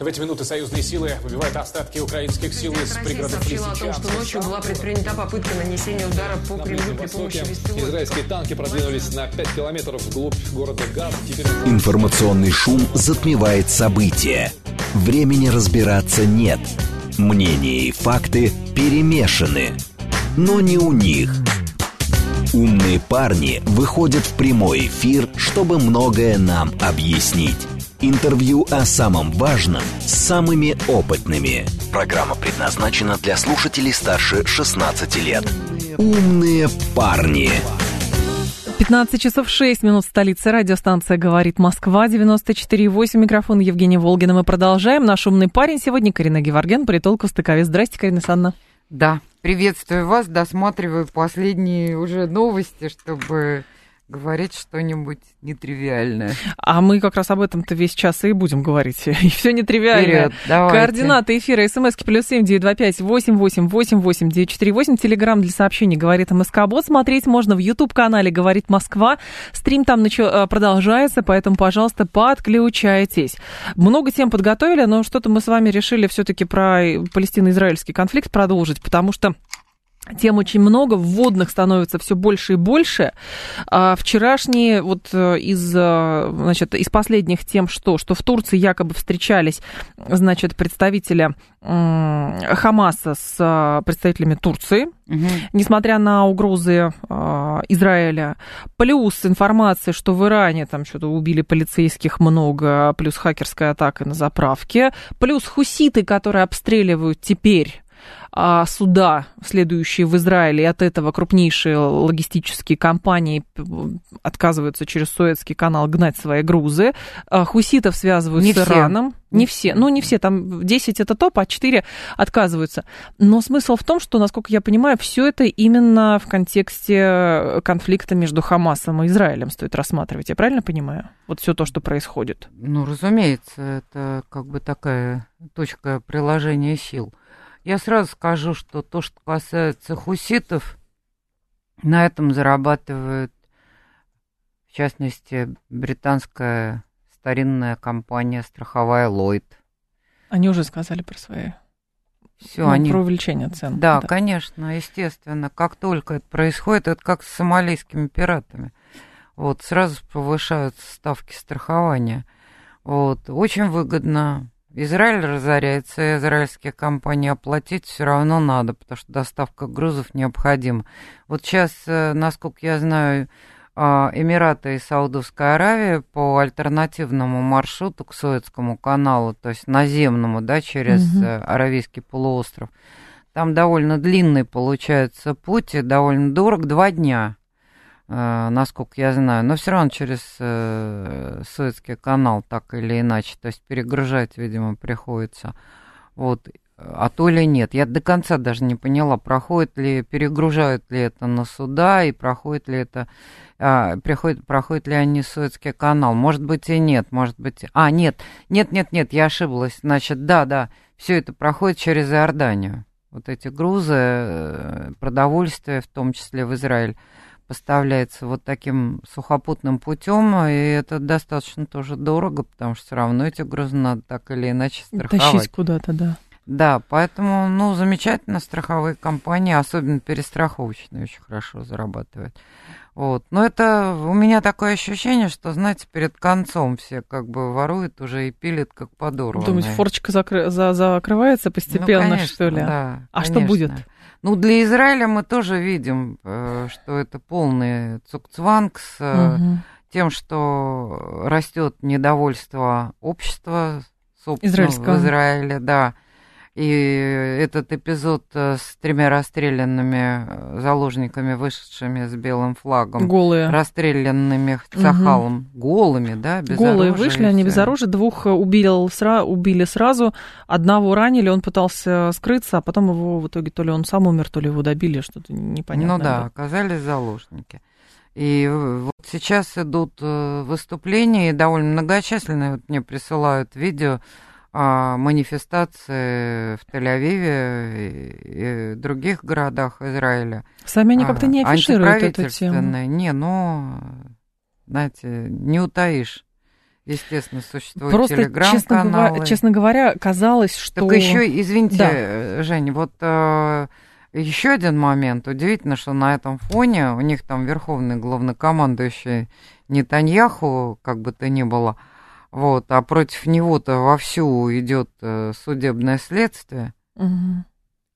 В эти минуты союзные силы выбивают остатки украинских сил из пригородов Лисичанска. Россия сообщила о том, что ночью была предпринята попытка нанесения удара по Кремлю при помощи беспилотников. Израильские танки продвинулись на 5 километров вглубь города Газ. Теперь... Информационный шум затмевает события. Времени разбираться нет. Мнения и факты перемешаны. Но не у них. «Умные парни» выходят в прямой эфир, чтобы многое нам объяснить. Интервью о самом важном с самыми опытными. Программа предназначена для слушателей старше 16 лет. «Умные парни». 15 часов 6 минут в столице. Радиостанция «Говорит Москва», 94,8. Микрофон Евгения Волгина. Мы продолжаем. Наш умный парень сегодня Карина Геворгян, политолог, востоковед. Здрасте, Карина Санна. Да, приветствую вас. Досматриваю последние уже новости, чтобы... говорить что-нибудь нетривиальное. А мы как раз об этом-то весь час и будем говорить. И все нетривиальное. Вперед, давайте. Координаты эфира. СМСки +7 925 888 8948. Телеграмм для сообщений «Говорит МСК-бот». Смотреть можно в YouTube-канале «Говорит Москва». Стрим там продолжается, поэтому, пожалуйста, подключайтесь. Много тем подготовили, но что-то мы с вами решили все-таки про палестино-израильский конфликт продолжить, потому что тем очень много, вводных становится все больше и больше. А вчерашние, вот из последних тем, что в Турции якобы встречались, значит, представители Хамаса с представителями Турции, несмотря на угрозы Израиля. Плюс информация, что в Иране там что-то убили полицейских много, плюс хакерская атака на заправке, плюс хуситы, которые обстреливают теперь... суда, следующие в Израиле, и от этого крупнейшие логистические компании отказываются через Суэцкий канал гнать свои грузы. Хуситов связывают с Ираном. Не все. Ну, не все. Там 10 это топ, а 4 отказываются. Но смысл в том, что, насколько я понимаю, все это именно в контексте конфликта между Хамасом и Израилем стоит рассматривать. Я правильно понимаю? Вот все то, что происходит. Ну, разумеется, это как бы такая точка приложения сил. Я сразу скажу, что то, что касается хуситов, на этом зарабатывает, в частности, британская старинная компания страховая Ллойд. Они уже сказали про свои... Всё, про увеличение цен. Да, конечно, естественно. Как только это происходит, это как с сомалийскими пиратами. Вот, сразу повышаются ставки страхования. Вот, очень выгодно... Израиль разоряется, израильские компании оплатить все равно надо, потому что доставка грузов необходима. Вот сейчас, насколько я знаю, Эмираты и Саудовская Аравия по альтернативному маршруту к Суэцкому каналу, то есть наземному, да, через Аравийский полуостров, там довольно длинный получается путь и довольно дорог, 2 дня. Насколько я знаю, но все равно через Суэцкий канал так или иначе, то есть перегружать, видимо, приходится, вот, а то ли нет. Я до конца даже не поняла, перегружают ли это на суда и проходят ли они Суэцкий канал. Может быть и нет, может быть... нет, я ошиблась, значит, да, все это проходит через Иорданию. Вот эти грузы, продовольствие, в том числе в Израиль, поставляется вот таким сухопутным путем, и это достаточно тоже дорого, потому что все равно эти грузы надо так или иначе страховать. Тащить куда-то, да. Да, поэтому, замечательно, страховые компании, особенно перестраховочные, очень хорошо зарабатывают. Вот. Но это у меня такое ощущение, что, знаете, перед концом все как бы воруют уже и пилят как подорванные. Думаете, форчика закрывается постепенно, конечно, что ли? Да, а конечно. Что будет? Ну, для Израиля мы тоже видим, что это полный цукцванг с тем, что растет недовольство общества, собственно, в Израиле, да. И этот эпизод с 3 расстрелянными заложниками, вышедшими с белым флагом. Голые. Расстрелянными Цахалом. Голыми, да, без оружия. Голые вышли, они без оружия. 2 убили сразу, 1 ранили, он пытался скрыться, а потом его в итоге то ли он сам умер, то ли его добили, что-то непонятное. Ну да, оказались заложники. И вот сейчас идут выступления, и довольно многочисленные, вот мне присылают видео, манифестации в Тель-Авиве и других городах Израиля. Сами они как-то не афишируют эту тему. Не, знаете, не утаишь. естественно, существуют телеграм-каналы. Просто, честно говоря, казалось, что... Так еще, извините, да. Жень, вот еще один момент. Удивительно, что на этом фоне у них там верховный главнокомандующий Нетаньяху, как бы то ни было, вот, а против него-то вовсю идет судебное следствие. Угу.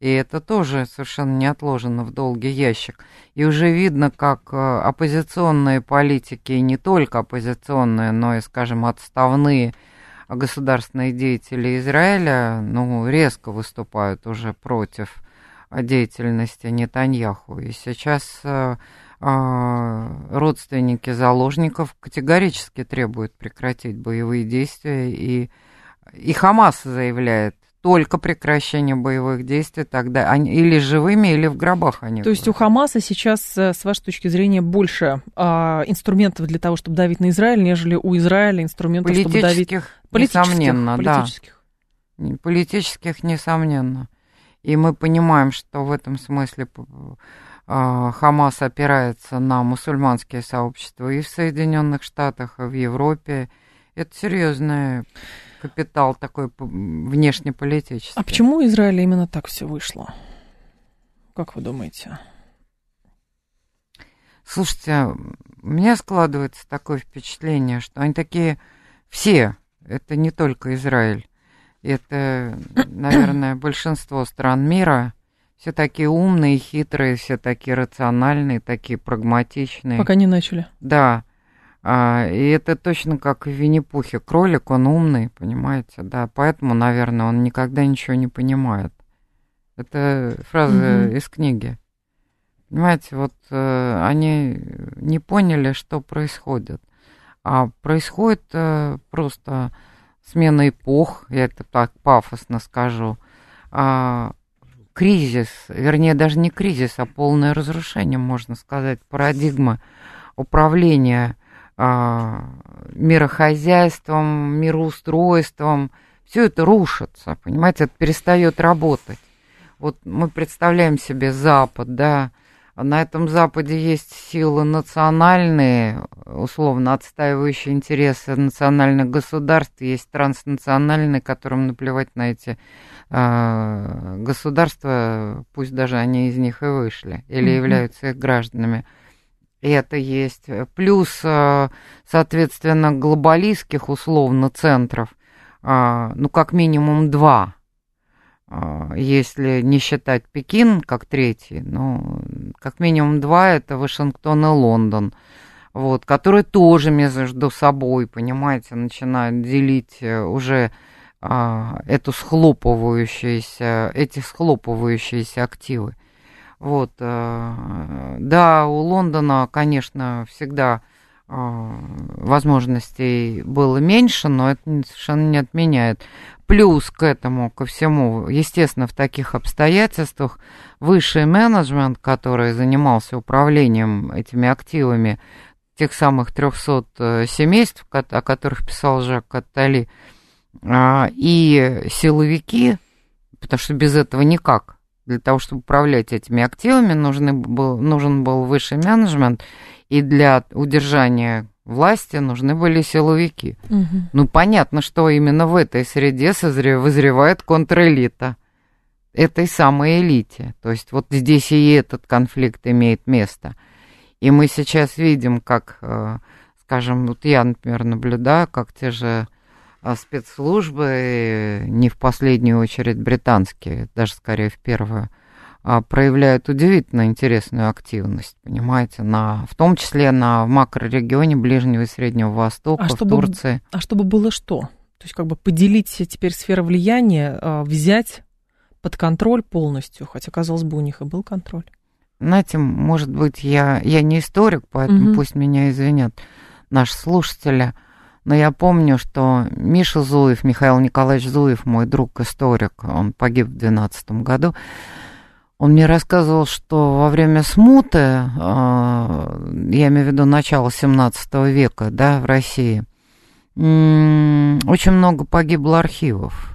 И это тоже совершенно не отложено в долгий ящик. И уже видно, как оппозиционные политики, и не только оппозиционные, но и, скажем, отставные государственные деятели Израиля, ну, резко выступают уже против деятельности Нетаньяху. И сейчас родственники заложников категорически требуют прекратить боевые действия. И Хамас заявляет, только прекращение боевых действий, тогда они или живыми, или в гробах они. То есть у Хамаса сейчас, с вашей точки зрения, больше инструментов для того, чтобы давить на Израиль, нежели у Израиля инструментов, чтобы давить... Политических, несомненно. Политических, несомненно. И мы понимаем, что в этом смысле Хамас опирается на мусульманские сообщества и в Соединенных Штатах, и в Европе. Это серьезное... капитал такой внешнеполитический. А почему у Израиля именно так все вышло? Как вы думаете? Слушайте, у меня складывается такое впечатление, что они такие все, это не только Израиль, это, наверное, большинство стран мира, все такие умные, хитрые, все такие рациональные, такие прагматичные. Пока не начали. Да. И это точно как в Винни-Пухе. Кролик, он умный, понимаете, да. Поэтому, наверное, он никогда ничего не понимает. Это фраза из книги. Понимаете, вот они не поняли, что происходит. А происходит просто смена эпох, я это так пафосно скажу, кризис, вернее, даже не кризис, а полное разрушение, можно сказать, парадигмы управления мирохозяйством, мироустройством, все это рушится, понимаете, это перестает работать. Вот мы представляем себе Запад, да, на этом Западе есть силы национальные, условно отстаивающие интересы национальных государств, есть транснациональные, которым наплевать на эти государства, пусть даже они из них и вышли, или являются их гражданами. И это есть. Плюс, соответственно, глобалистских, условно, центров, ну, как минимум два, если не считать Пекин как третий, ну, как минимум два, это Вашингтон и Лондон, вот, которые тоже между собой, понимаете, начинают делить уже эти схлопывающиеся активы. Вот, да, у Лондона, конечно, всегда возможностей было меньше, но это совершенно не отменяет. Плюс к этому, ко всему, естественно, в таких обстоятельствах высший менеджмент, который занимался управлением этими активами тех самых 300 семейств, о которых писал Жак Аттали, и силовики, потому что без этого никак. Для того, чтобы управлять этими активами, нужен был высший менеджмент, и для удержания власти нужны были силовики. Угу. Ну, понятно, что именно в этой среде вызревает контрэлита, этой самой элите. То есть вот здесь и этот конфликт имеет место. И мы сейчас видим, как, скажем, вот я, например, наблюдаю, как те же... спецслужбы, не в последнюю очередь британские, даже скорее в первую, проявляют удивительно интересную активность, понимаете, в том числе на макрорегионе Ближнего и Среднего Востока, в Турции. А чтобы было что? То есть как бы поделить теперь сферу влияния, взять под контроль полностью, хотя, казалось бы, у них и был контроль. Знаете, может быть, я не историк, поэтому пусть меня извинят наши слушатели, но я помню, что Миша Зуев, Михаил Николаевич Зуев, мой друг-историк, он погиб в 2012 году, он мне рассказывал, что во время смуты, я имею в виду начало 17 века, да, в России, очень много погибло архивов,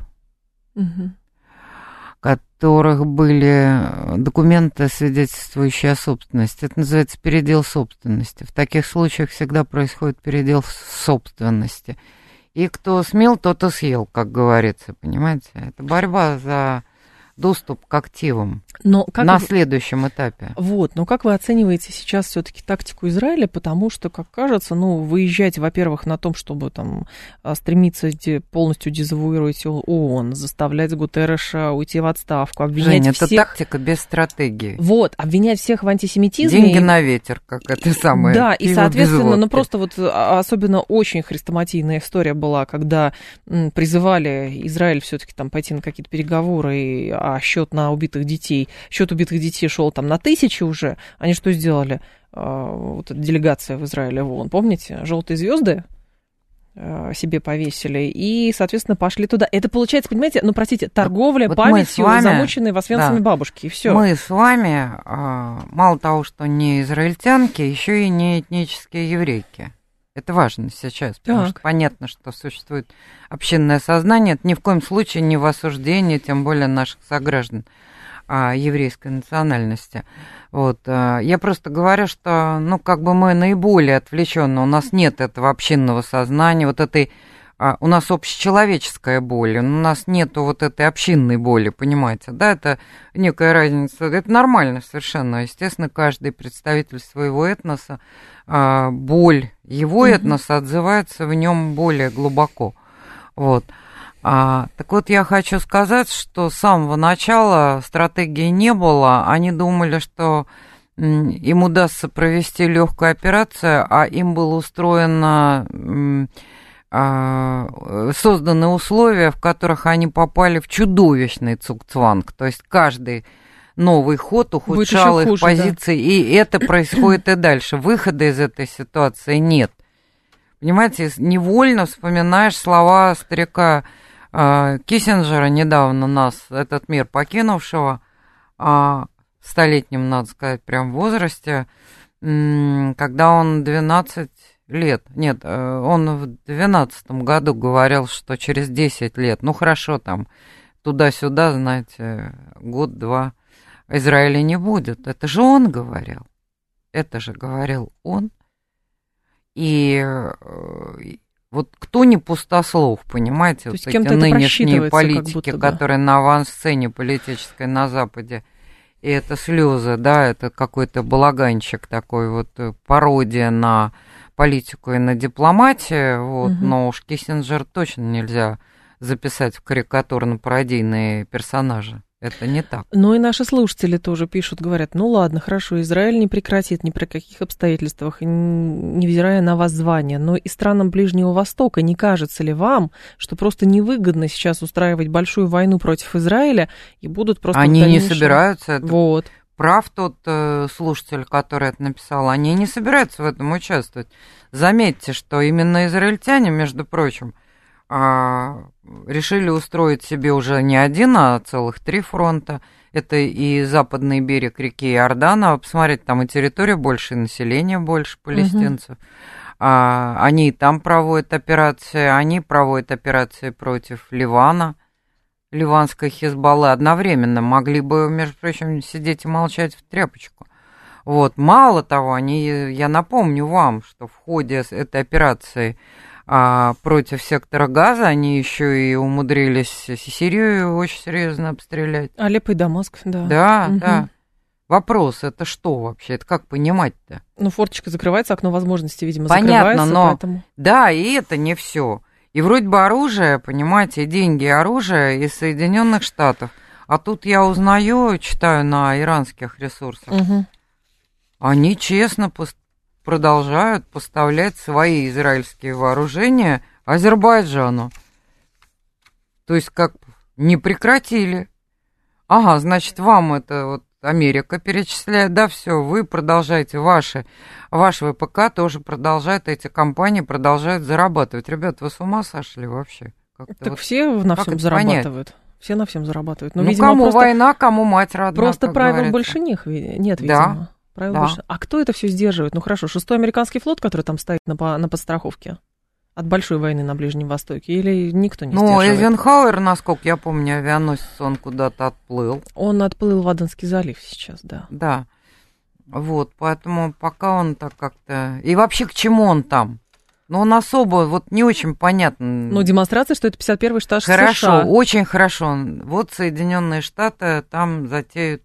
которых были документы, свидетельствующие о собственности. Это называется передел собственности. В таких случаях всегда происходит передел собственности. И кто смел, тот и съел, как говорится, понимаете? Это борьба за доступ к активам на следующем этапе. Вот, но как вы оцениваете сейчас все-таки тактику Израиля? Потому что, как кажется, ну, выезжать, во-первых, на том, чтобы там стремиться полностью дезавуировать ООН, заставлять Гутерреша уйти в отставку, обвинять Жень, всех... это тактика без стратегии. Вот, обвинять всех в антисемитизме. Деньги на ветер, как это самое. Да, и соответственно, ну, просто вот особенно очень хрестоматийная история была, когда призывали Израиль все-таки там пойти на какие-то переговоры и а счет на убитых детей, счет убитых детей шел там на 1000 уже, они что сделали? Вот эта делегация в Израиле в ООН, помните? Желтые звезды себе повесили и, соответственно, пошли туда. Это получается, понимаете, ну, простите, торговля вот памятью замученной в Освенциме бабушки, и все. Мы с вами, мало того, что не израильтянки, еще и не этнические еврейки. Это важно сейчас, потому что понятно, что существует общинное сознание. Это ни в коем случае не в осуждении, тем более наших сограждан еврейской национальности. Вот. Я просто говорю, что ну, как бы мы наиболее отвлечены, у нас нет этого общинного сознания, вот этой, у нас общечеловеческая боль, у нас нет вот этой общинной боли, понимаете, да, это некая разница, это нормально совершенно, естественно, каждый представитель своего этноса, боль его этноса отзывается в нем более глубоко, вот. Так вот, я хочу сказать, что с самого начала стратегии не было, они думали, что им удастся провести легкую операцию, а им было устроено... созданы условия, в которых они попали в чудовищный цугцванг, то есть каждый новый ход ухудшал их хуже, позиции, да. И это происходит и дальше. Выхода из этой ситуации нет. Понимаете, невольно вспоминаешь слова старика Киссинджера, недавно нас, этот мир покинувшего, в столетнем, надо сказать, прям возрасте, когда он 12... лет. Нет, он в 2012 году говорил, что через 10 лет, ну хорошо, там, туда-сюда, знаете, год-два Израиля не будет. Это же он говорил. Это же говорил он. И вот кто не пустослов, понимаете, вот эти нынешние политики, будто, да. Которые на авансцене политической на Западе. И это слезы, да, это какой-то балаганчик такой, вот пародия на политику и на дипломатию, вот, но уж Киссинджер точно нельзя записать в карикатурно-пародийные персонажи. Это не так. Ну и наши слушатели тоже пишут, говорят, ну ладно, хорошо, Израиль не прекратит ни при каких обстоятельствах, невзирая на воззвание, но и странам Ближнего Востока не кажется ли вам, что просто невыгодно сейчас устраивать большую войну против Израиля и будут просто... Они не собираются. Это... Вот. Прав тот слушатель, который это написал, они не собираются в этом участвовать. Заметьте, что именно израильтяне, между прочим, решили устроить себе уже не один, а целых 3 фронта. Это и западный берег реки Иордана. Посмотрите, там и территория больше, и население больше палестинцев. Они и там проводят операции, они проводят операции против Ливана. Ливанской Хизбаллы одновременно могли бы, между прочим, сидеть и молчать в тряпочку. Вот. Мало того, они, я напомню вам, что в ходе этой операции против сектора Газа они еще и умудрились Сирию очень серьезно обстрелять. Алеппо и Дамаск, да. Да, да. Вопрос, это что вообще? Это как понимать-то? Ну, форточка закрывается, окно возможностей, видимо, закрывается. Понятно, но поэтому... да, и это не все. И вроде бы оружие, понимаете, деньги и оружие из Соединенных Штатов. А тут я узнаю, читаю на иранских ресурсах, они честно продолжают поставлять свои израильские вооружения Азербайджану. То есть как не прекратили. Ага, значит, вам это вот Америка перечисляет, да, все, вы продолжаете, ваш ВПК тоже продолжает, эти компании продолжают зарабатывать. Ребята, вы с ума сошли вообще? Как-то так вот, все на всем зарабатывают. Понять? Все на всем зарабатывают. Но, ну, видимо, кому просто... война, кому мать родна. Просто правил больше нет, видимо. Да, да. Больше. А кто это все сдерживает? Ну хорошо, 6-й американский флот, который там стоит на подстраховке от большой войны на Ближнем Востоке, или никто не сдерживает? Ну, Эйзенхауэр, насколько я помню, авианосец, он куда-то отплыл. Он отплыл в Аденский залив сейчас, да. Да, вот, поэтому пока он так как-то... И вообще, к чему он там? но он особо, вот не очень понятно. Ну, демонстрация, что это 51-й штат США. Хорошо, очень хорошо. Вот Соединенные Штаты там затеют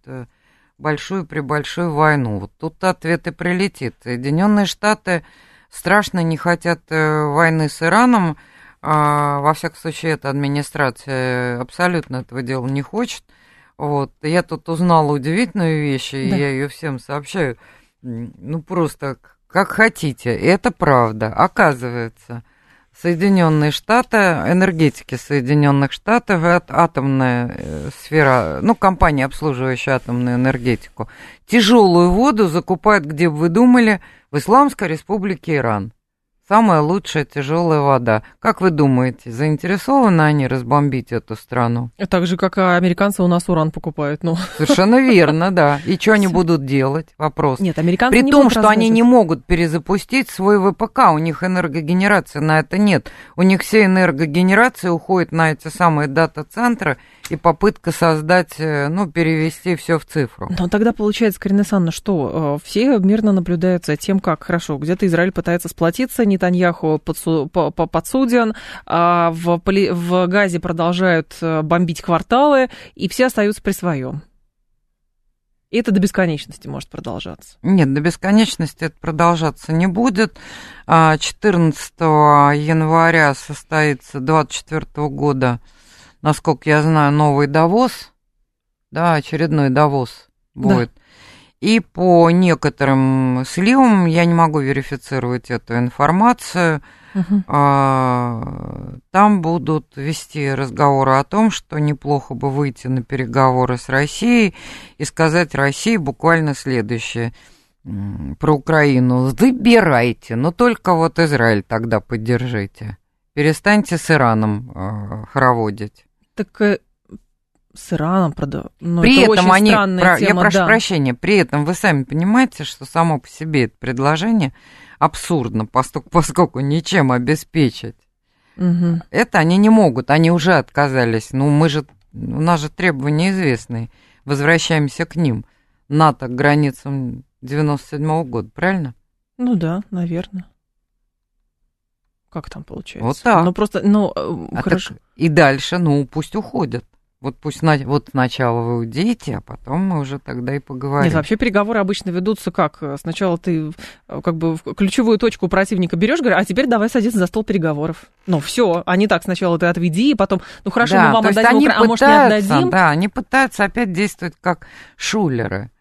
большую-пребольшую войну. Вот тут-то ответ и прилетит. Соединенные Штаты страшно не хотят войны с Ираном. Во всяком случае, эта администрация абсолютно этого дела не хочет. Вот. Я тут узнала удивительную вещь, и я ее всем сообщаю. Ну, просто как хотите. И это правда. Оказывается, Соединенные Штаты, энергетики Соединенных Штатов, атомная сфера, ну, компания, обслуживающая атомную энергетику, тяжелую воду закупают, где бы вы думали, в Исламской Республике Иран. Самая лучшая тяжелая вода. Как вы думаете, заинтересованы они разбомбить эту страну? Так же, как американцы у нас уран покупают. Ну. Совершенно верно, да. И что они будут делать? Вопрос. Нет, американцы не будут. При том, что они не могут перезапустить свой ВПК, у них энергогенерации на это нет. У них все энергогенерации уходят на эти самые дата-центры и попытка создать, ну, перевести все в цифру. Но тогда получается, Карина Санна, что все мирно наблюдают за тем, как хорошо. Где-то Израиль пытается сплотиться, Нетаньяху подсуден, а в Газе продолжают бомбить кварталы, и все остаются при своем. И это до бесконечности может продолжаться. Нет, до бесконечности это продолжаться не будет. 14 января состоится 24 года, насколько я знаю, новый Давос, да, очередной Давос будет. Да. И по некоторым сливам, я не могу верифицировать эту информацию, там будут вести разговоры о том, что неплохо бы выйти на переговоры с Россией и сказать России буквально следующее про Украину. Забирайте, но только вот Израиль тогда поддержите. Перестаньте с Ираном хороводить. Так... С Ираном, правда. При это этом очень странная тема, я прошу прощения, при этом вы сами понимаете, что само по себе это предложение абсурдно, поскольку ничем обеспечить. Угу. Это они не могут, они уже отказались. Ну, мы же, у нас же требования известные. Возвращаемся к ним. НАТО к границам 97-го года, правильно? Ну да, наверное. Как там получается? Вот так. Ну, просто, ну, хорошо. Так, и дальше, ну, пусть уходят. Вот пусть вот сначала вы уйдите, а потом мы уже тогда и поговорим. Нет, вообще переговоры обычно ведутся как? Сначала ты как бы ключевую точку у противника берешь, говоришь, а теперь давай садиться за стол переговоров. Ну все, а не так, сначала ты отведи, и потом, ну хорошо, да, мы вам отдадим, они пытаются, а может не отдадим. Да, они пытаются опять действовать как шулеры.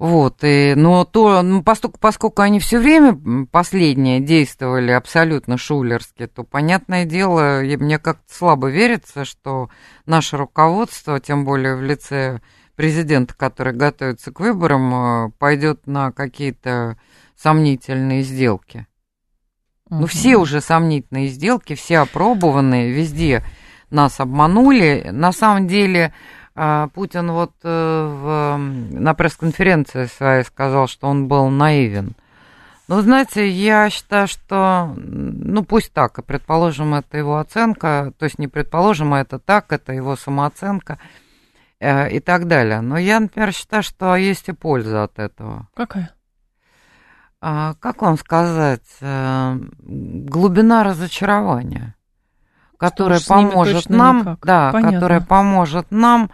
Вот, и, но то, ну, поскольку они все время последние действовали абсолютно шулерски, то, понятное дело, мне как-то слабо верится, что наше руководство, тем более в лице президента, который готовится к выборам, пойдет на какие-то сомнительные сделки. Ну, все уже сомнительные сделки, все опробованные, везде нас обманули. На самом деле... Путин вот на пресс-конференции своей сказал, что он был наивен. Но, знаете, я считаю, что, ну, пусть так, и предположим, это его оценка, то есть не предположим, а это так, это его самооценка и так далее. Но я, например, считаю, что есть и польза от этого. Какая? Как вам сказать? Глубина разочарования. Которая поможет нам, да, которая поможет нам,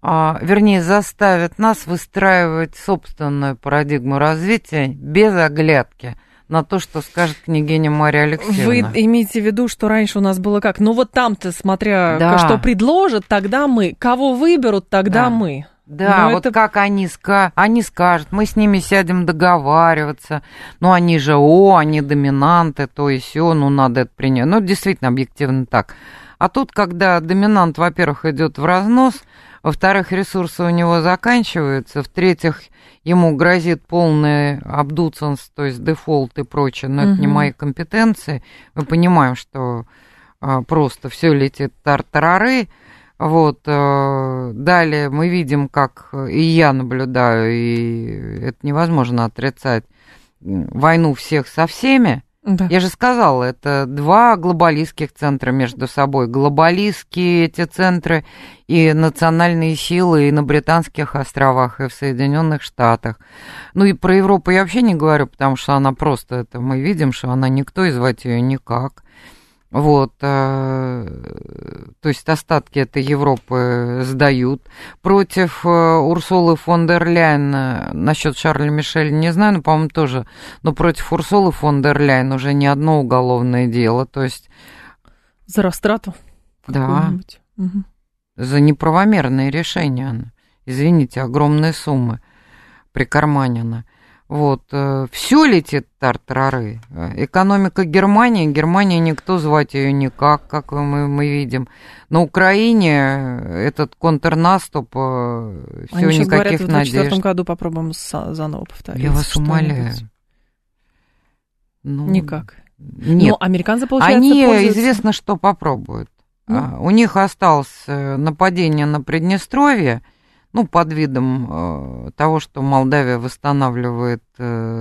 вернее, заставит нас выстраивать собственную парадигму развития без оглядки на то, что скажет княгиня Мария Алексеевна. Вы имеете в виду, что раньше у нас было как? Ну вот там-то, смотря, да, что предложат, тогда мы. Кого выберут, тогда да, мы. Да, но вот это... как они скажут, мы с ними сядем договариваться, но они же, они доминанты, то и сё, ну надо это принять. Ну, действительно, объективно так. А тут, когда доминант, во-первых, идет в разнос, во-вторых, ресурсы у него заканчиваются, в-третьих, ему грозит полный обдуценс, то есть дефолт и прочее, но это не мои компетенции. Мы понимаем, что просто все летит тартарары. Вот, далее мы видим, как и я наблюдаю, и это невозможно отрицать, войну всех со всеми, Да. Я же сказала, это два глобалистских центра между собой. Глобалистские эти центры и национальные силы и на Британских островах, и в Соединенных Штатах. Ну и про Европу я вообще не говорю, потому что она просто, это мы видим, что она никто, и звать ее никак. Вот, то есть остатки этой Европы сдают. Против Урсулы фон дер Ляйен, насчет Шарля Мишеля не знаю, но, по-моему, тоже, но против Урсулы фон дер Ляйен уже не одно уголовное дело, то есть... За растрату? Да, угу. За неправомерные решения она, извините, огромные суммы прикарманена. Вот, все летит тартарары. Экономика Германии, Германия никто, звать ее никак, как мы видим. На Украине этот контрнаступ, все, никаких говорят, надежд. Они сейчас говорят, в 2024 году попробуем заново повторить. Я вас умоляю. Ну, никак. Нет. Но американцы, получается, они, пользуются... известно, что попробуют. Ну. У них осталось нападение на Приднестровье, ну, под видом того, что Молдавия восстанавливает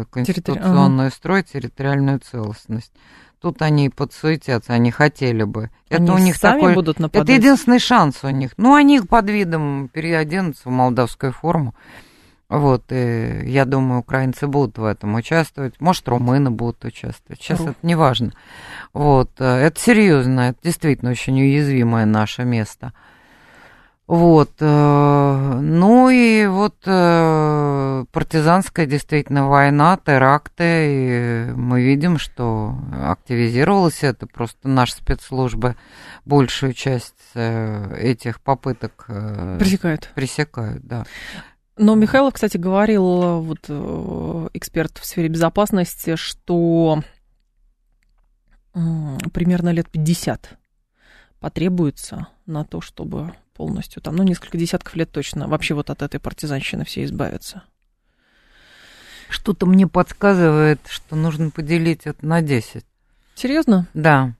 конституционный строй, территориальную целостность. Тут они и подсуетятся, они хотели бы. Они это у них сами такой... будут нападать. Это единственный шанс у них. Ну, они под видом переоденутся в молдавскую форму. Вот, и я думаю, украинцы будут в этом участвовать. Может, румыны будут участвовать. Сейчас это не важно. Вот, это серьезно, это действительно очень уязвимое наше место. Вот, ну и вот партизанская действительно война, теракты, и мы видим, что активизировалось это, просто наши спецслужбы большую часть этих попыток пресекают, да. Но Михаил, кстати, говорил, вот эксперт в сфере безопасности, что примерно лет 50 потребуется на то, чтобы... полностью, там, ну, несколько десятков лет точно вообще вот от этой партизанщины все избавятся. Что-то мне подсказывает, что нужно поделить это на 10. Серьезно? Да.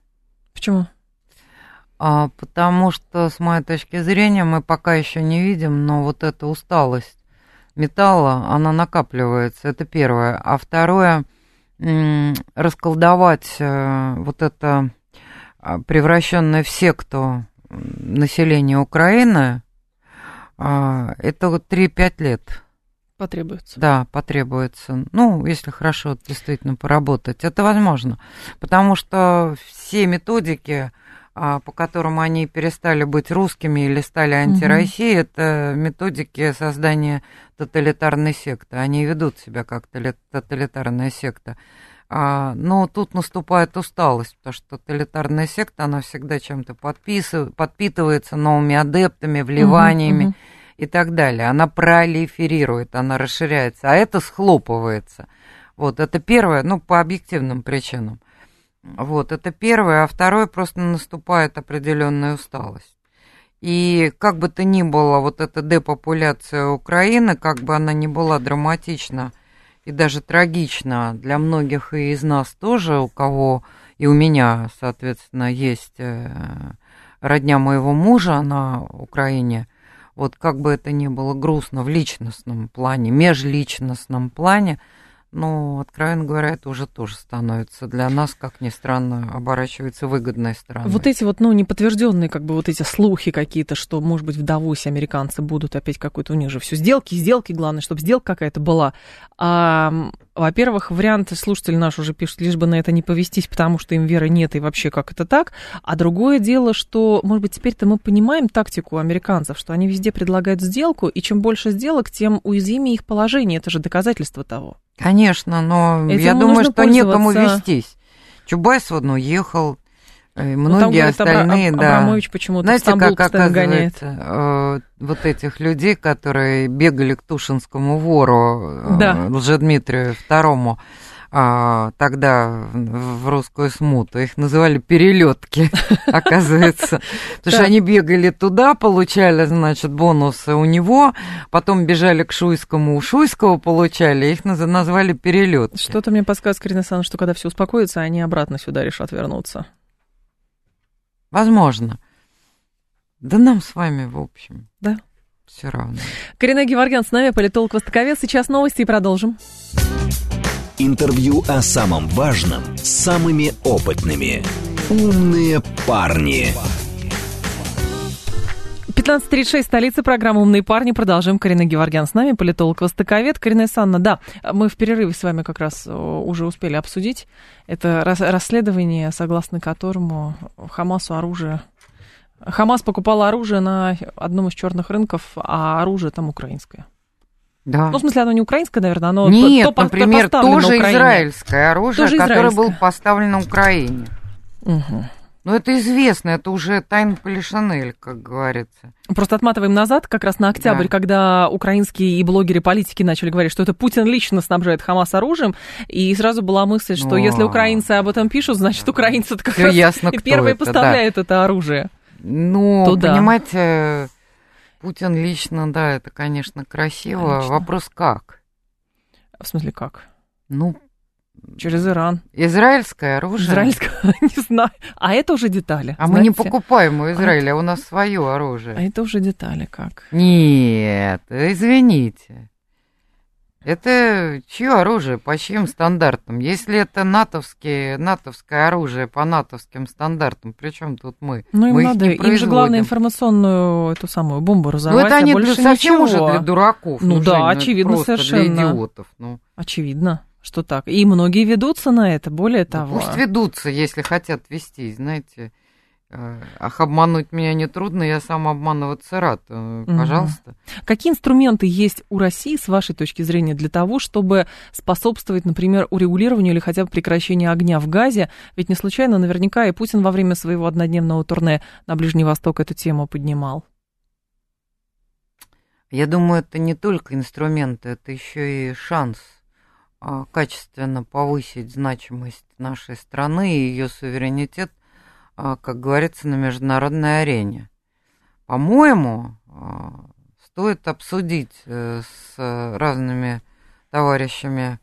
Почему? Потому что, с моей точки зрения, мы пока еще не видим, но вот эта усталость металла, она накапливается, это первое. А второе, расколдовать вот это превращенное в секту население Украины, это вот 3-5 лет. Потребуется. Да, потребуется. Ну, если хорошо действительно поработать, это возможно. Потому что все методики, по которым они перестали быть русскими или стали антироссией, это методики создания тоталитарной секты. Они ведут себя как тоталитарная секта. Но тут наступает усталость, потому что тоталитарная секта, она всегда чем-то подпитывается новыми адептами, вливаниями и так далее. Она пролиферирует, она расширяется, а это схлопывается. Вот, это первое, ну, по объективным причинам. Вот, это первое, а второе, просто наступает определенная усталость. И как бы то ни было, вот эта депопуляция Украины, как бы она ни была драматична, и даже трагично для многих и из нас тоже, у кого и у меня, соответственно, есть родня моего мужа на Украине. Вот как бы это ни было грустно в личностном плане, межличностном плане, но, откровенно говоря, это уже тоже становится для нас, как ни странно, оборачивается выгодной стороной. Вот эти вот, ну, неподтвержденные, как бы, вот эти слухи какие-то, что, может быть, в Давосе американцы будут опять какой-то, у них же все сделки, главное, чтобы сделка какая-то была. А, во-первых, вариант, слушатель наш уже пишет, лишь бы на это не повестись, потому что им веры нет, и вообще как это так. А другое дело, что, может быть, теперь-то мы понимаем тактику американцев, что они везде предлагают сделку, и чем больше сделок, тем уязвимее их положение, это же доказательство того. Конечно, но этим я думаю, что некому вестись. Чубайс вот, ну, уехал, многие ну, остальные, да. Абрамович почему-то знаете, в Стамбул как оказывается, гоняет. Вот этих людей, которые бегали к Тушинскому вору, да. Лжедмитрию II, тогда в русскую смуту, их называли перелетки, оказывается. Потому что они бегали туда, получали, значит, бонусы у него, потом бежали к Шуйскому, у Шуйского получали, их назвали перелетки. Что-то мне подсказывает, Карина Александровна, что когда все успокоится, они обратно сюда решат вернуться. Возможно. Да нам с вами, в общем. Да. Все равно. Карина Геворгян с нами, политолог-востоковед. Сейчас новости и продолжим. Интервью о самом важном с самыми опытными. «Умные парни». 15:36, столица, программы «Умные парни». Продолжаем. Карина Геворгян с нами, политолог-востоковед. Карина Александровна, да, мы в перерыве с вами как раз уже успели обсудить это расследование, согласно которому Хамасу оружие... Хамас покупал оружие на одном из черных рынков, а оружие там украинское. Да. Ну, в смысле, оно не украинское, наверное, оно... Нет, например, тоже израильское оружие, тоже израильское, которое было поставлено Украине. Угу. Ну, это известно, это уже тайна Полишинель, как говорится. Просто отматываем назад, как раз на октябрь, да, когда украинские и блогеры, политики начали говорить, что это Путин лично снабжает Хамас оружием, и сразу была мысль, что если украинцы об этом пишут, значит, украинцы-то как раз ясно, первые это, поставляют это оружие. Ну, туда. Понимаете... Путин лично, да, это, конечно, красиво. Конечно. Вопрос как? В смысле как? Ну, через Иран. Израильское оружие? Израильское, не знаю. А это уже детали. А знаете? Мы не покупаем у Израиля, у нас свое оружие. А это уже детали как? Нет, извините. Это чье оружие, по чьим стандартам? Если это натовское оружие по натовским стандартам, при чем тут мы? Ну, им мы надо, их не производим. Им же главное информационную эту самую бомбу разорвать, это они больше совсем ничего. Уже для дураков. Ну уже, да, очевидно совершенно. Для идиотов. Ну. Очевидно, что так. И многие ведутся на это, более того. Да, пусть ведутся, если хотят вести, знаете. Ах, обмануть меня нетрудно, я сам обманываться рад. Пожалуйста. Какие инструменты есть у России, с вашей точки зрения, для того, чтобы способствовать, например, урегулированию или хотя бы прекращению огня в Газе? Ведь не случайно наверняка и Путин во время своего однодневного турне на Ближний Восток эту тему поднимал. Я думаю, это не только инструменты, это еще и шанс качественно повысить значимость нашей страны и ее суверенитет, как говорится, на международной арене. По-моему, стоит обсудить с разными товарищами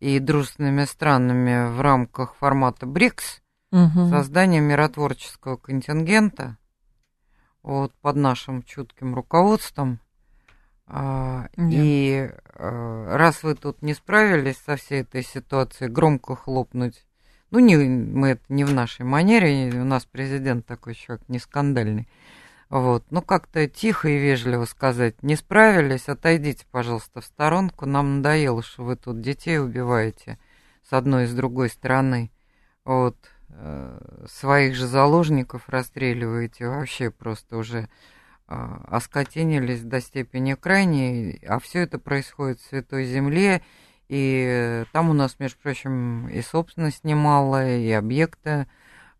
и дружественными странами в рамках формата БРИКС создание миротворческого контингента под нашим чутким руководством. И раз вы тут не справились со всей этой ситуацией, громко хлопнуть. Ну, мы это не в нашей манере, у нас президент такой человек, не скандальный. Ну, как-то тихо и вежливо сказать, не справились, отойдите, пожалуйста, в сторонку, нам надоело, что вы тут детей убиваете с одной и с другой стороны. Своих же заложников расстреливаете, вообще просто уже оскотенились до степени крайней, а все это происходит в Святой Земле. И там у нас, между прочим, и собственность немалая, и объекты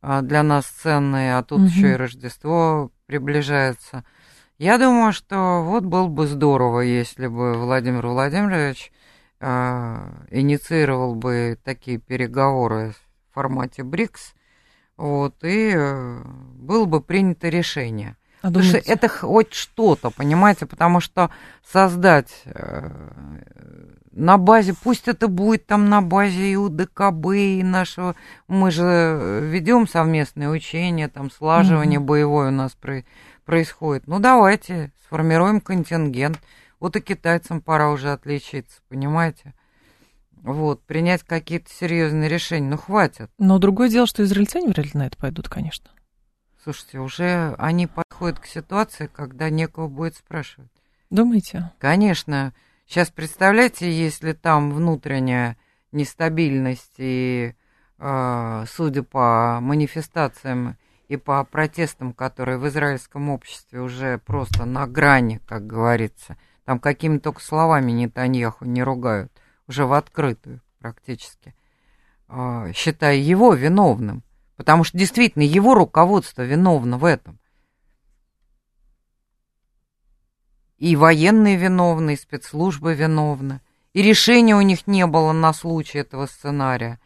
для нас ценные, а тут еще и Рождество приближается. Я думаю, что было бы здорово, если бы Владимир Владимирович инициировал бы такие переговоры в формате БРИКС, и было бы принято решение. А потому что это хоть что-то, понимаете, потому что создать на базе, пусть это будет там на базе и ОДКБ, и нашего, мы же ведем совместные учения, там слаживание боевое у нас происходит. Ну давайте сформируем контингент, и китайцам пора уже отличиться, понимаете. Принять какие-то серьезные решения, хватит. Но другое дело, что израильтяне вряд ли на это пойдут, конечно. Слушайте, уже они подходят к ситуации, когда некого будет спрашивать. Думаете? Конечно. Сейчас представляете, если там внутренняя нестабильность, и, судя по манифестациям и по протестам, которые в израильском обществе уже просто на грани, как говорится, там какими только словами Нетаньяху не ругают, уже в открытую практически, считая его виновным. Потому что действительно его руководство виновно в этом. И военные виновны, и спецслужбы виновны. И решения у них не было на случай этого сценария.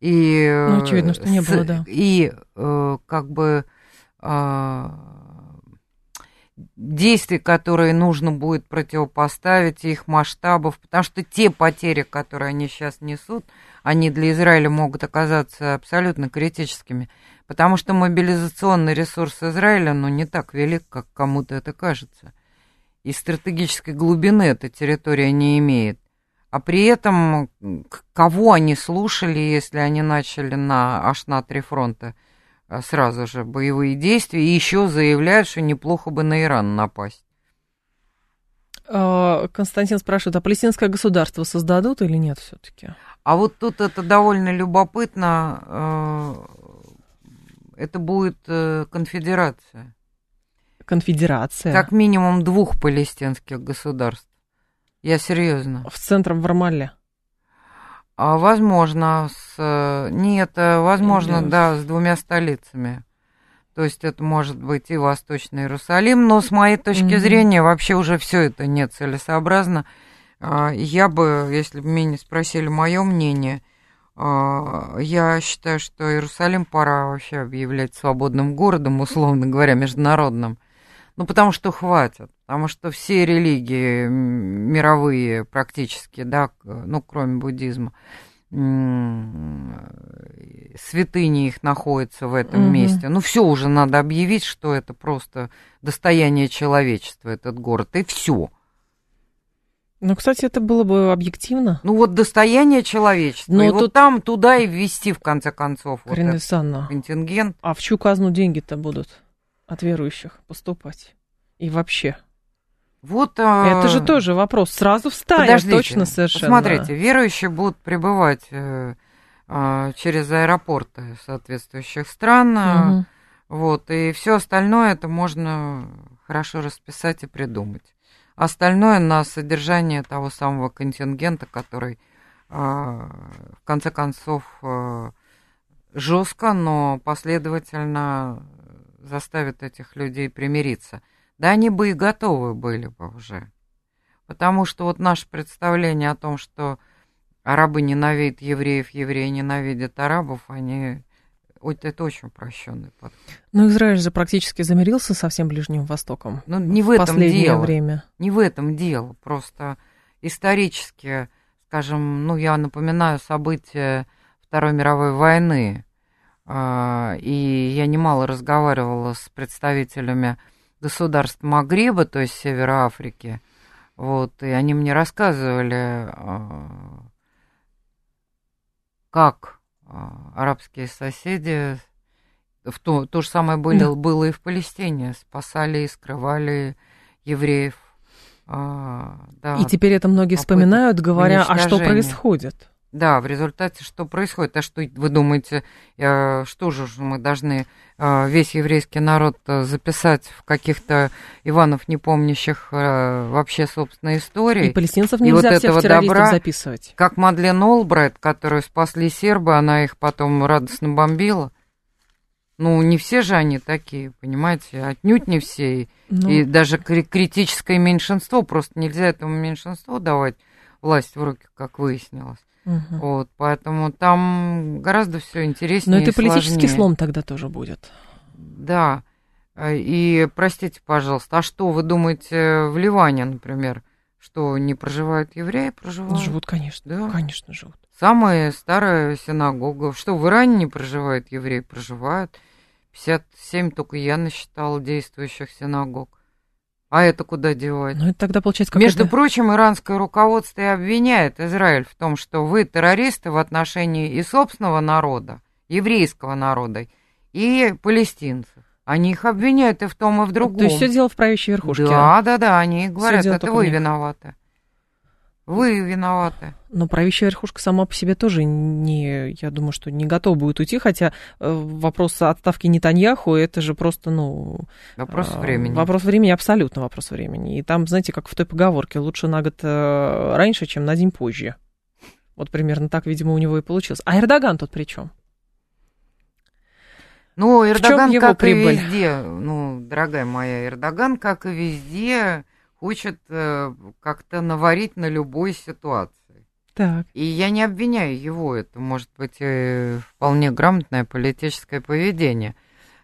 И, очевидно, что не было, да. И действий, которые нужно будет противопоставить, и их масштабов, потому что те потери, которые они сейчас несут, они для Израиля могут оказаться абсолютно критическими, потому что мобилизационный ресурс Израиля, не так велик, как кому-то это кажется, и стратегической глубины эта территория не имеет. А при этом кого они слушали, если они начали аж на три фронта сразу же боевые действия, и еще заявляют, что неплохо бы на Иран напасть? Константин спрашивает, а палестинское государство создадут или нет все-таки? А вот тут это довольно любопытно. Это будет конфедерация. Конфедерация? Как минимум двух палестинских государств. Я серьезно. В центром в Рамалле? Возможно. Возможно, да, с двумя столицами. То есть это может быть и Восточный Иерусалим, но с моей точки зрения вообще уже все это нецелесообразно. Я бы, если бы меня не спросили мое мнение, я считаю, что Иерусалим пора вообще объявлять свободным городом, условно говоря, международным. Ну, потому что хватит. Потому что все религии мировые практически, да, ну, кроме буддизма, святыни их находятся в этом месте. Ну, все уже надо объявить, что это просто достояние человечества, этот город, и все. Ну, кстати, это было бы объективно. Ну, вот достояние человечества. Но и тут... вот там туда и ввести, в конце концов, Карина вот этот контингент. А в чью казну деньги-то будут от верующих поступать? И вообще... Вот, это же тоже вопрос. Сразу встанешь, точно совершенно. Смотрите, верующие будут прибывать через аэропорты соответствующих стран. Угу. Вот, и все остальное это можно хорошо расписать и придумать. Остальное на содержание того самого контингента, который, в конце концов, жестко, но последовательно заставит этих людей примириться. Да они бы и готовы были бы уже. Потому что вот наше представление о том, что арабы ненавидят евреев, евреи ненавидят арабов, они... Это очень упрощенный подход. Ну, Израиль же практически замирился со всем Ближним Востоком. Ну, не в этом дело. Время. Не в этом дело. Просто исторически, скажем, ну, я напоминаю события Второй мировой войны. И я немало разговаривала с представителями государств Магриба, то есть Севера Африки, вот, и они мне рассказывали, как арабские соседи, то же самое было и в Палестине, спасали и скрывали евреев. Да, и теперь это многие вспоминают, говоря, а что происходит? Да, в результате что происходит? А что вы думаете, что же мы должны весь еврейский народ записать в каких-то Иванов, не помнящих вообще собственной истории? И палестинцев нельзя вот всех террористов добра, записывать. Как Мадлен Олбрайт, которую спасли сербы, она их потом радостно бомбила. Ну, не все же они такие, понимаете, отнюдь не все. Ну... И даже критическое меньшинство, просто нельзя этому меньшинству давать власть в руки, как выяснилось. Угу. Вот, поэтому там гораздо все интереснее. Но это и политический слом тогда тоже будет. Да. И простите, пожалуйста, а что вы думаете в Ливане, например, что не проживают евреи, проживают? Живут, конечно. Да. Конечно, живут. Самая старая синагога. Что в Иране не проживают евреи, проживают. 57 только я насчитала действующих синагог. А это куда девать? Ну, это тогда получается какая-то... Между прочим, иранское руководство и обвиняет Израиль в том, что вы террористы в отношении и собственного народа, еврейского народа, и палестинцев. Они их обвиняют и в том, и в другом. То есть все дело в правящей верхушке. Да, да, да, они говорят, это вы виноваты. Вы виноваты. Но правящая верхушка сама по себе тоже не, я думаю, что не готова будет уйти, хотя вопрос отставки Нетаньяху, это же просто, ну... Вопрос времени. Вопрос времени, абсолютно вопрос времени. И там, знаете, как в той поговорке, лучше на год раньше, чем на день позже. Вот примерно так, видимо, у него и получилось. А Эрдоган тут при чем? Ну, Эрдоган, как прибыль? И везде, ну, дорогая моя, Эрдоган, как и везде... учат как-то наварить на любой ситуации. Так. И я не обвиняю его, это может быть вполне грамотное политическое поведение.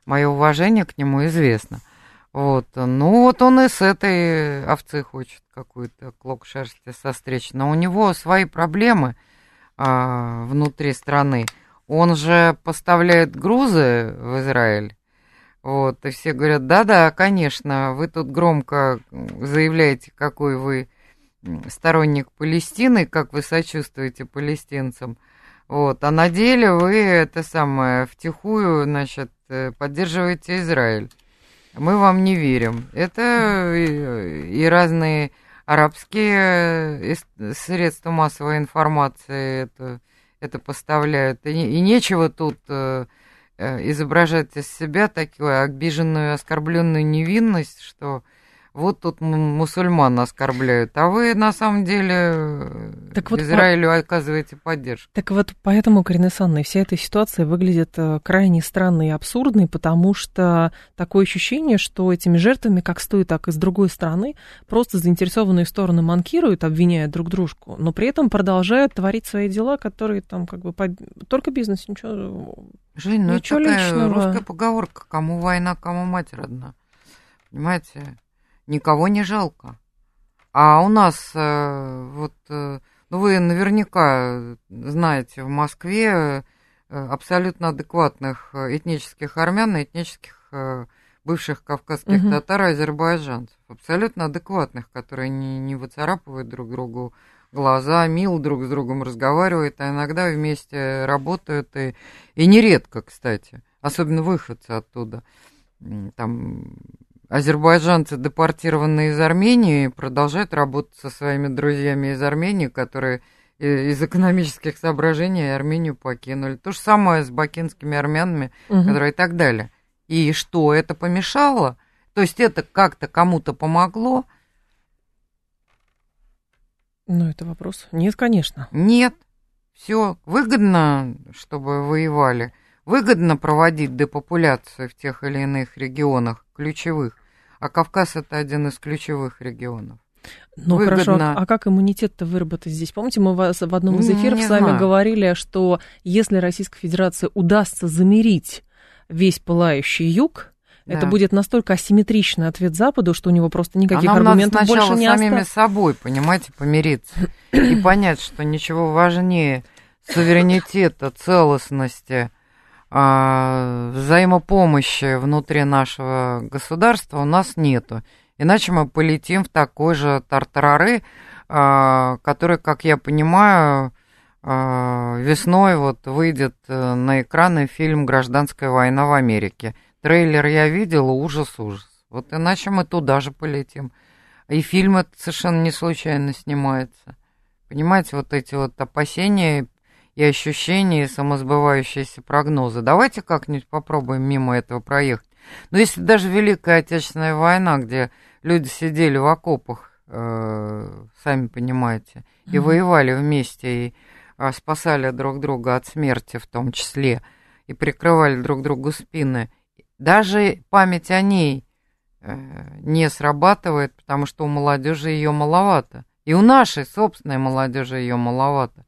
Мое уважение к нему известно. Вот. Ну вот он и с этой овцы хочет какую-то клок шерсти состричь. Но у него свои проблемы внутри страны. Он же поставляет грузы в Израиль. Вот, и все говорят, да-да, конечно, вы тут громко заявляете, какой вы сторонник Палестины, как вы сочувствуете палестинцам, вот, а на деле вы это самое втихую, значит, поддерживаете Израиль. Мы вам не верим. Это и разные арабские средства массовой информации это поставляют. И нечего тут изображать из себя такую обиженную, оскорбленную невинность, что вот тут мусульман оскорбляют, а вы на самом деле так Израилю вот, оказываете поддержку. Так вот поэтому, Карина Александровна, вся эта ситуация выглядит крайне странной и абсурдной, потому что такое ощущение, что этими жертвами, как с той, так и с другой стороны, просто заинтересованные стороны манкируют, обвиняя друг дружку, но при этом продолжают творить свои дела, которые там как бы только бизнес, ничего, Жень, ну ничего это такая личного. Русская поговорка, кому война, кому мать родна, понимаете? Никого не жалко. А у нас, вот, ну вы наверняка знаете, в Москве абсолютно адекватных этнических армян и этнических бывших кавказских татар и азербайджанцев. Абсолютно адекватных, которые не выцарапывают друг другу глаза, мило друг с другом разговаривают, а иногда вместе работают. И нередко, кстати, особенно выходцы оттуда, там... Азербайджанцы, депортированные из Армении, продолжают работать со своими друзьями из Армении, которые из экономических соображений Армению покинули. То же самое с бакинскими армянами, которые и так далее. И что, это помешало? То есть это как-то кому-то помогло? Ну, это вопрос. Нет, конечно. Нет. Все выгодно, чтобы воевали. Выгодно проводить депопуляцию в тех или иных регионах ключевых, а Кавказ – это один из ключевых регионов. Ну выгодно. Хорошо, а как иммунитет-то выработать здесь? Помните, мы в одном из эфиров с вами говорили, что если Российской Федерации удастся замирить весь пылающий юг, это будет настолько асимметричный ответ Западу, что у него просто никаких аргументов больше не осталось. А нам надо сначала самими собой, понимаете, помириться и понять, что ничего важнее суверенитета, целостности, взаимопомощи внутри нашего государства у нас нету. Иначе мы полетим в такой же тартарары, который, как я понимаю, весной вот выйдет на экраны фильм «Гражданская война в Америке». Трейлер я видела, ужас-ужас. Вот иначе мы туда же полетим. И фильм это совершенно не случайно снимается. Понимаете, вот эти вот опасения и ощущения, и самосбывающиеся прогнозы. Давайте как-нибудь попробуем мимо этого проехать. Но если даже Великая Отечественная война, где люди сидели в окопах, сами понимаете, и воевали вместе, и спасали друг друга от смерти в том числе, и прикрывали друг другу спины, даже память о ней не срабатывает, потому что у молодежи ее маловато. И у нашей собственной молодежи ее маловато.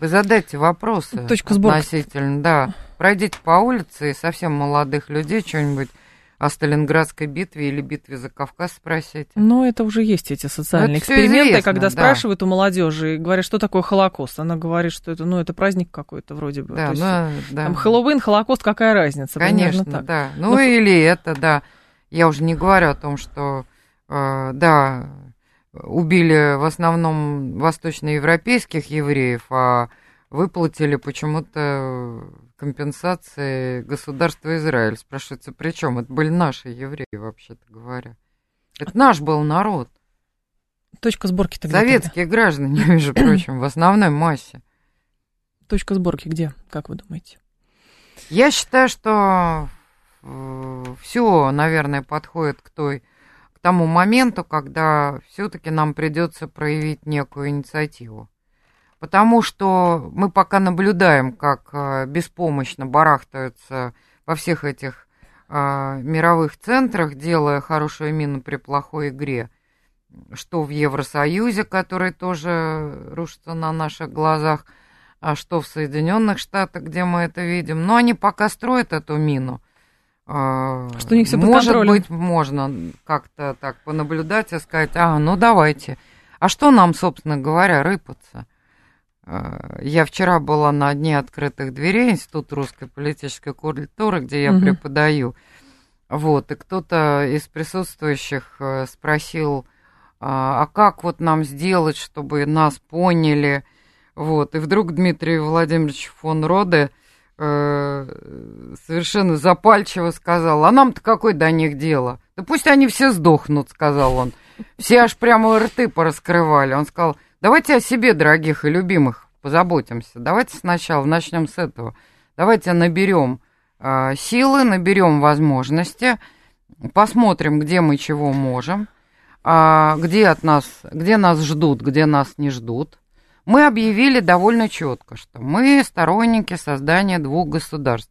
Вы задайте вопросы относительно, да. Пройдите по улице и совсем молодых людей что-нибудь о Сталинградской битве или битве за Кавказ спросите. Ну, это уже есть эти социальные эксперименты, известно, когда спрашивают у молодежи и говорят, что такое Холокост. Она говорит, что это, ну, это праздник какой-то вроде бы. Да, там Хэллоуин, Холокост, какая разница? Конечно, так. Да. Ну, но... или это, да. Я уже не говорю о том, что, да... Убили в основном восточноевропейских евреев, а выплатили почему-то компенсации государству Израиль. Спрашивается, при чем? Это были наши евреи, вообще-то говоря. Это наш был народ. Точка сборки тогда. Советские граждане, между прочим, в основной массе. Точка сборки где, как вы думаете? Я считаю, что все, наверное, подходит к той... к тому моменту, когда все-таки нам придется проявить некую инициативу. Потому что мы пока наблюдаем, как беспомощно барахтаются во всех этих мировых центрах, делая хорошую мину при плохой игре, что в Евросоюзе, который тоже рушится на наших глазах, а что в Соединенных Штатах, где мы это видим. Но они пока строят эту мину. Что у них все под контролем. Может быть, можно как-то так понаблюдать и сказать, ну давайте. А что нам, собственно говоря, рыпаться? Я вчера была на Дне открытых дверей, Институт русской политической культуры, где я преподаю. Вот, и кто-то из присутствующих спросил а как вот нам сделать, чтобы нас поняли, вот. И вдруг Дмитрий Владимирович фон Раде совершенно запальчиво сказал: а нам-то какое до них дело? Да пусть они все сдохнут, сказал он. Все аж прямо рты пораскрывали. Он сказал: давайте о себе, дорогих и любимых, позаботимся. Давайте сначала начнем с этого. Давайте наберем силы, наберем возможности, посмотрим, где мы чего можем, где нас ждут, где нас не ждут. Мы объявили довольно четко, что мы сторонники создания двух государств.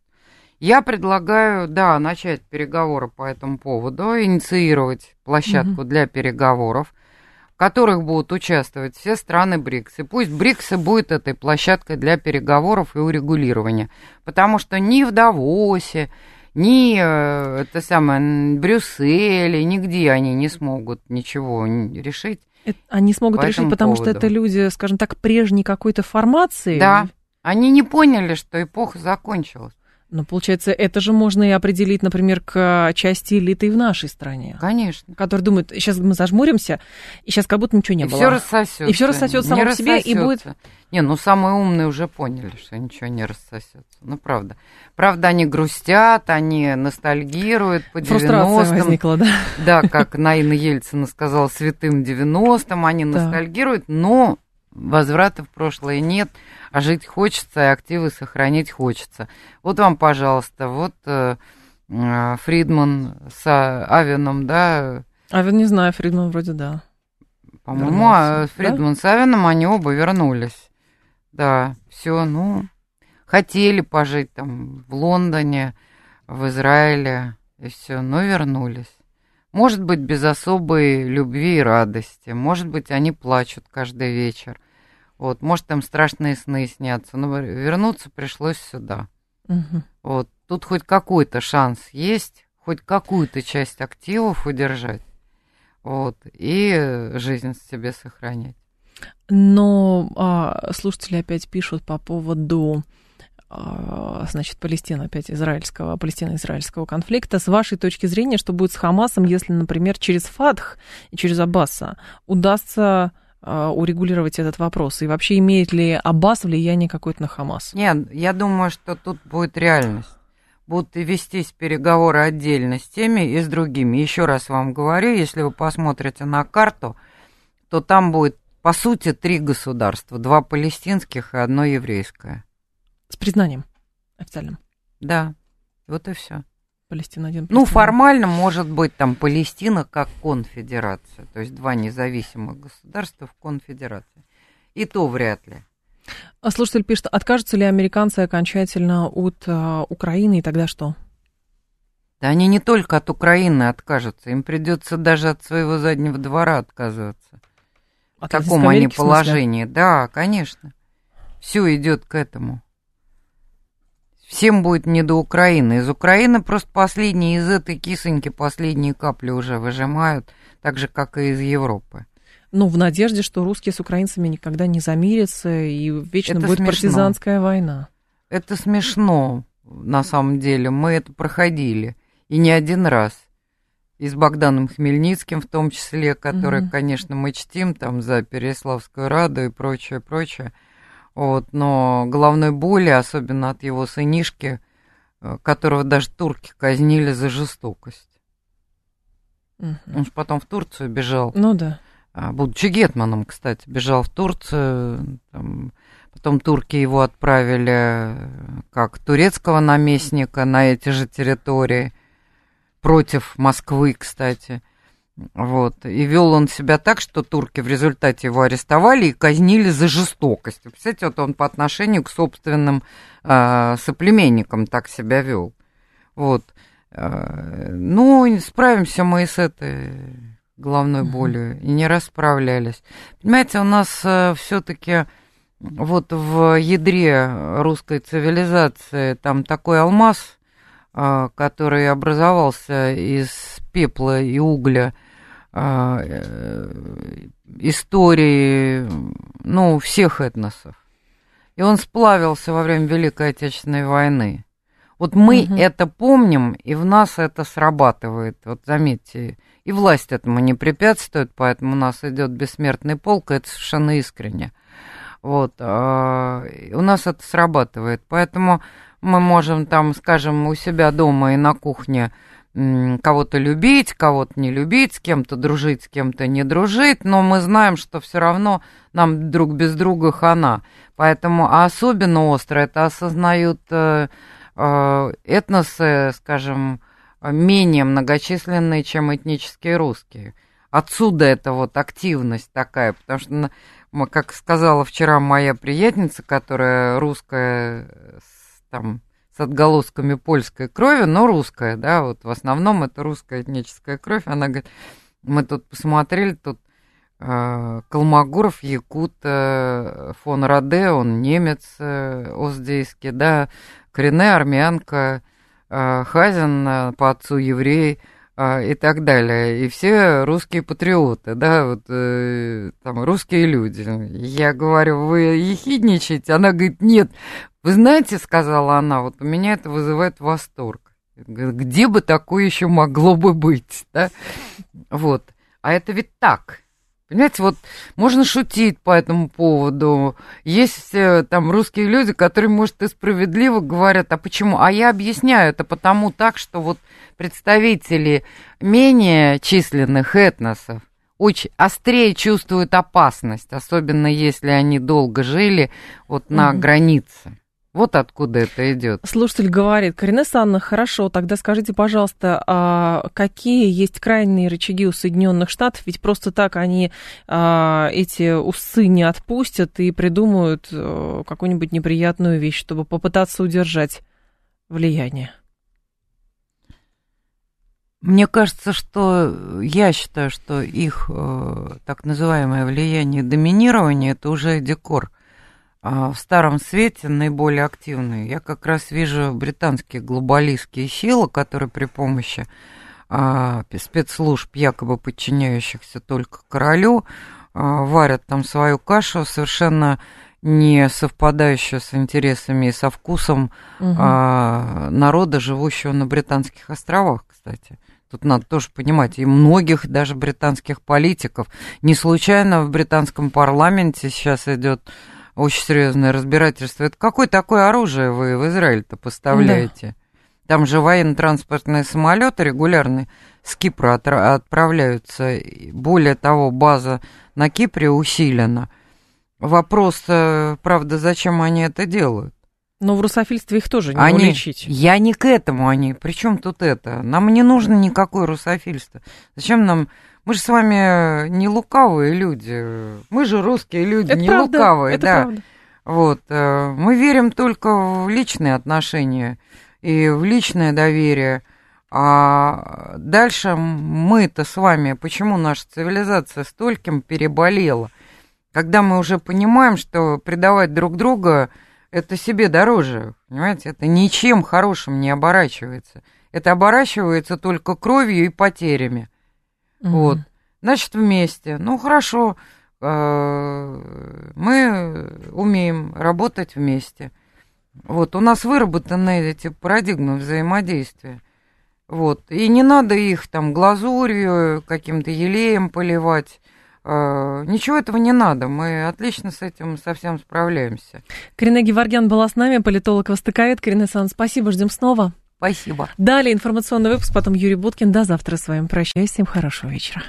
Я предлагаю, да, начать переговоры по этому поводу, инициировать площадку для переговоров, в которых будут участвовать все страны БРИКС. И пусть БРИКС будет этой площадкой для переговоров и урегулирования. Потому что ни в Давосе, ни Брюсселе, нигде они не смогут ничего решить. Они смогут решить, потому что это люди, скажем так, прежней какой-то формации. Да, они не поняли, что эпоха закончилась. Но, получается, это же можно и определить, например, к части элиты в нашей стране. Конечно. Которые думают, сейчас мы зажмуримся, и сейчас как будто ничего не было. Все рассосется. И все рассосется само по себе, и будет... Не, ну самые умные уже поняли, что ничего не рассосется. Ну, правда. Правда, они грустят, они ностальгируют по 90-м. Фрустрация возникла, да? Да, как Наина Ельцина сказала, святым 90-м, они ностальгируют, но... Возврата в прошлое нет, а жить хочется, и активы сохранить хочется. Вот вам, пожалуйста, вот Фридман с Авеном, да? Авен, не знаю, Фридман вроде да. По-моему, Фридман да? С Авеном, они оба вернулись. Да, все, ну, хотели пожить там в Лондоне, в Израиле, и все, но вернулись. Может быть, без особой любви и радости, может быть, они плачут каждый вечер. Вот, может, им страшные сны снятся, но вернуться пришлось сюда. Угу. Вот, тут хоть какой-то шанс есть, хоть какую-то часть активов удержать, вот, и жизнь себе сохранять. Но слушатели опять пишут по поводу... значит, Палестина, опять Палестино-израильского конфликта. С вашей точки зрения, что будет с Хамасом, если, например, через Фатх и через Аббаса удастся урегулировать этот вопрос? И вообще, имеет ли Аббас влияние какое-то на Хамас? Нет, я думаю, что тут будет реальность. Будут вестись переговоры отдельно с теми и с другими. Еще раз вам говорю, если вы посмотрите на карту, то там будет, по сути, три государства. Два палестинских и одно еврейское. С признанием официальным. Да, вот и все. Палестина один. Палестина. Ну, формально может быть там Палестина как конфедерация. То есть два независимых государства в конфедерации. И то вряд ли. Слушатель пишет, откажутся ли американцы окончательно от Украины, и тогда что? Да они не только от Украины откажутся. Им придется даже от своего заднего двора отказываться. В каком они положении. Да, конечно. Все идет к этому. Всем будет не до Украины. Из Украины просто последние, из этой кисоньки последние капли уже выжимают, так же, как и из Европы. Ну, в надежде, что русские с украинцами никогда не замирятся, и вечно будет партизанская война. Это смешно, на самом деле. Мы это проходили, и не один раз. И с Богданом Хмельницким, в том числе, который, конечно, мы чтим там за Переяславскую Раду и прочее, прочее. Вот, но головной боли, особенно от его сынишки, которого даже турки казнили за жестокость. Он же потом в Турцию бежал. Ну да. Будучи гетманом, кстати, бежал в Турцию. Там, потом турки его отправили как турецкого наместника на эти же территории. Против Москвы, кстати. Вот. И вел он себя так, что турки в результате его арестовали и казнили за жестокость. Представляете, вот он по отношению к собственным соплеменникам так себя вел. Вот. Ну, справимся мы и с этой головной болью. И не расправлялись. Понимаете, у нас все-таки вот в ядре русской цивилизации там такой алмаз, который образовался из пепла и угля, истории, ну, всех этносов. И он сплавился во время Великой Отечественной войны. Вот мы это помним, и в нас это срабатывает. Вот заметьте, И власть этому не препятствует, поэтому у нас идет бессмертный полк, и это совершенно искренне. Вот. А у нас это срабатывает. Поэтому мы можем там, скажем, у себя дома и на кухне кого-то любить, кого-то не любить, с кем-то дружить, с кем-то не дружить, но мы знаем, что все равно нам друг без друга хана. Поэтому особенно остро это осознают этносы, скажем, менее многочисленные, чем этнические русские. Отсюда эта вот активность такая, потому что, как сказала вчера моя приятельница, которая русская, там, с отголосками польской крови, но русская, да, вот в основном это русская этническая кровь, она говорит, мы тут посмотрели, тут Колмагуров, якут, фон Раде, он немец, Оздейский, да, Карина, армянка, Хазин по отцу еврей и так далее. И все русские патриоты, да, вот там русские люди. Я говорю, вы ехидничаете? Она говорит, нет. Вы знаете, сказала она, вот у меня это вызывает восторг. Где бы такое еще могло бы быть, да? Вот. А это ведь так. Понимаете, вот можно шутить по этому поводу. Есть там русские люди, которые, может, и справедливо говорят, а почему? А я объясняю, это потому так, что вот представители менее численных этносов очень острее чувствуют опасность, особенно если они долго жили вот на границе. Вот откуда это идет. Слушатель говорит, Карина Санна, хорошо, тогда скажите, пожалуйста, а какие есть крайние рычаги у Соединенных Штатов? Ведь просто так они эти усы не отпустят и придумают какую-нибудь неприятную вещь, чтобы попытаться удержать влияние. Мне кажется, что я считаю, что их так называемое влияние доминирования – это уже декор. В старом свете наиболее активные. Я как раз вижу британские глобалистские силы, которые при помощи спецслужб, якобы подчиняющихся только королю, варят там свою кашу, совершенно не совпадающую с интересами и со вкусом народа, живущего на Британских островах, кстати. Тут надо тоже понимать, и многих даже британских политиков. Не случайно в британском парламенте сейчас идет очень серьезное разбирательство. Это какое такое оружие вы в Израиль-то поставляете? Да. Там же военно-транспортные самолеты регулярно с Кипра отправляются. Более того, база на Кипре усилена. Вопрос, правда, зачем они это делают? Но в русофильстве их тоже не уличить. Я не к этому они. Причем тут это? Нам не нужно никакое русофильство. Зачем нам... Мы же с вами не лукавые люди. Мы же русские люди, это не правда, лукавые. Это да. Правда. Вот. Мы верим только в личные отношения и в личное доверие. А дальше мы-то с вами... Почему наша цивилизация стольким переболела? Когда мы уже понимаем, что предавать друг друга... Это себе дороже, понимаете? Это ничем хорошим не оборачивается. Это оборачивается только кровью и потерями. Вот. Значит, вместе. Ну, хорошо, мы умеем работать вместе. Вот. У нас выработаны эти парадигмы взаимодействия. Вот. И не надо их там глазурью, каким-то елеем поливать. Ничего этого не надо, мы отлично с этим совсем справляемся. Карина Геворгян была с нами, политолог-востоковед. Карина Сан, спасибо, ждем снова. Спасибо. Далее информационный выпуск, потом Юрий Будкин. До завтра с вами прощаюсь, всем хорошего вечера.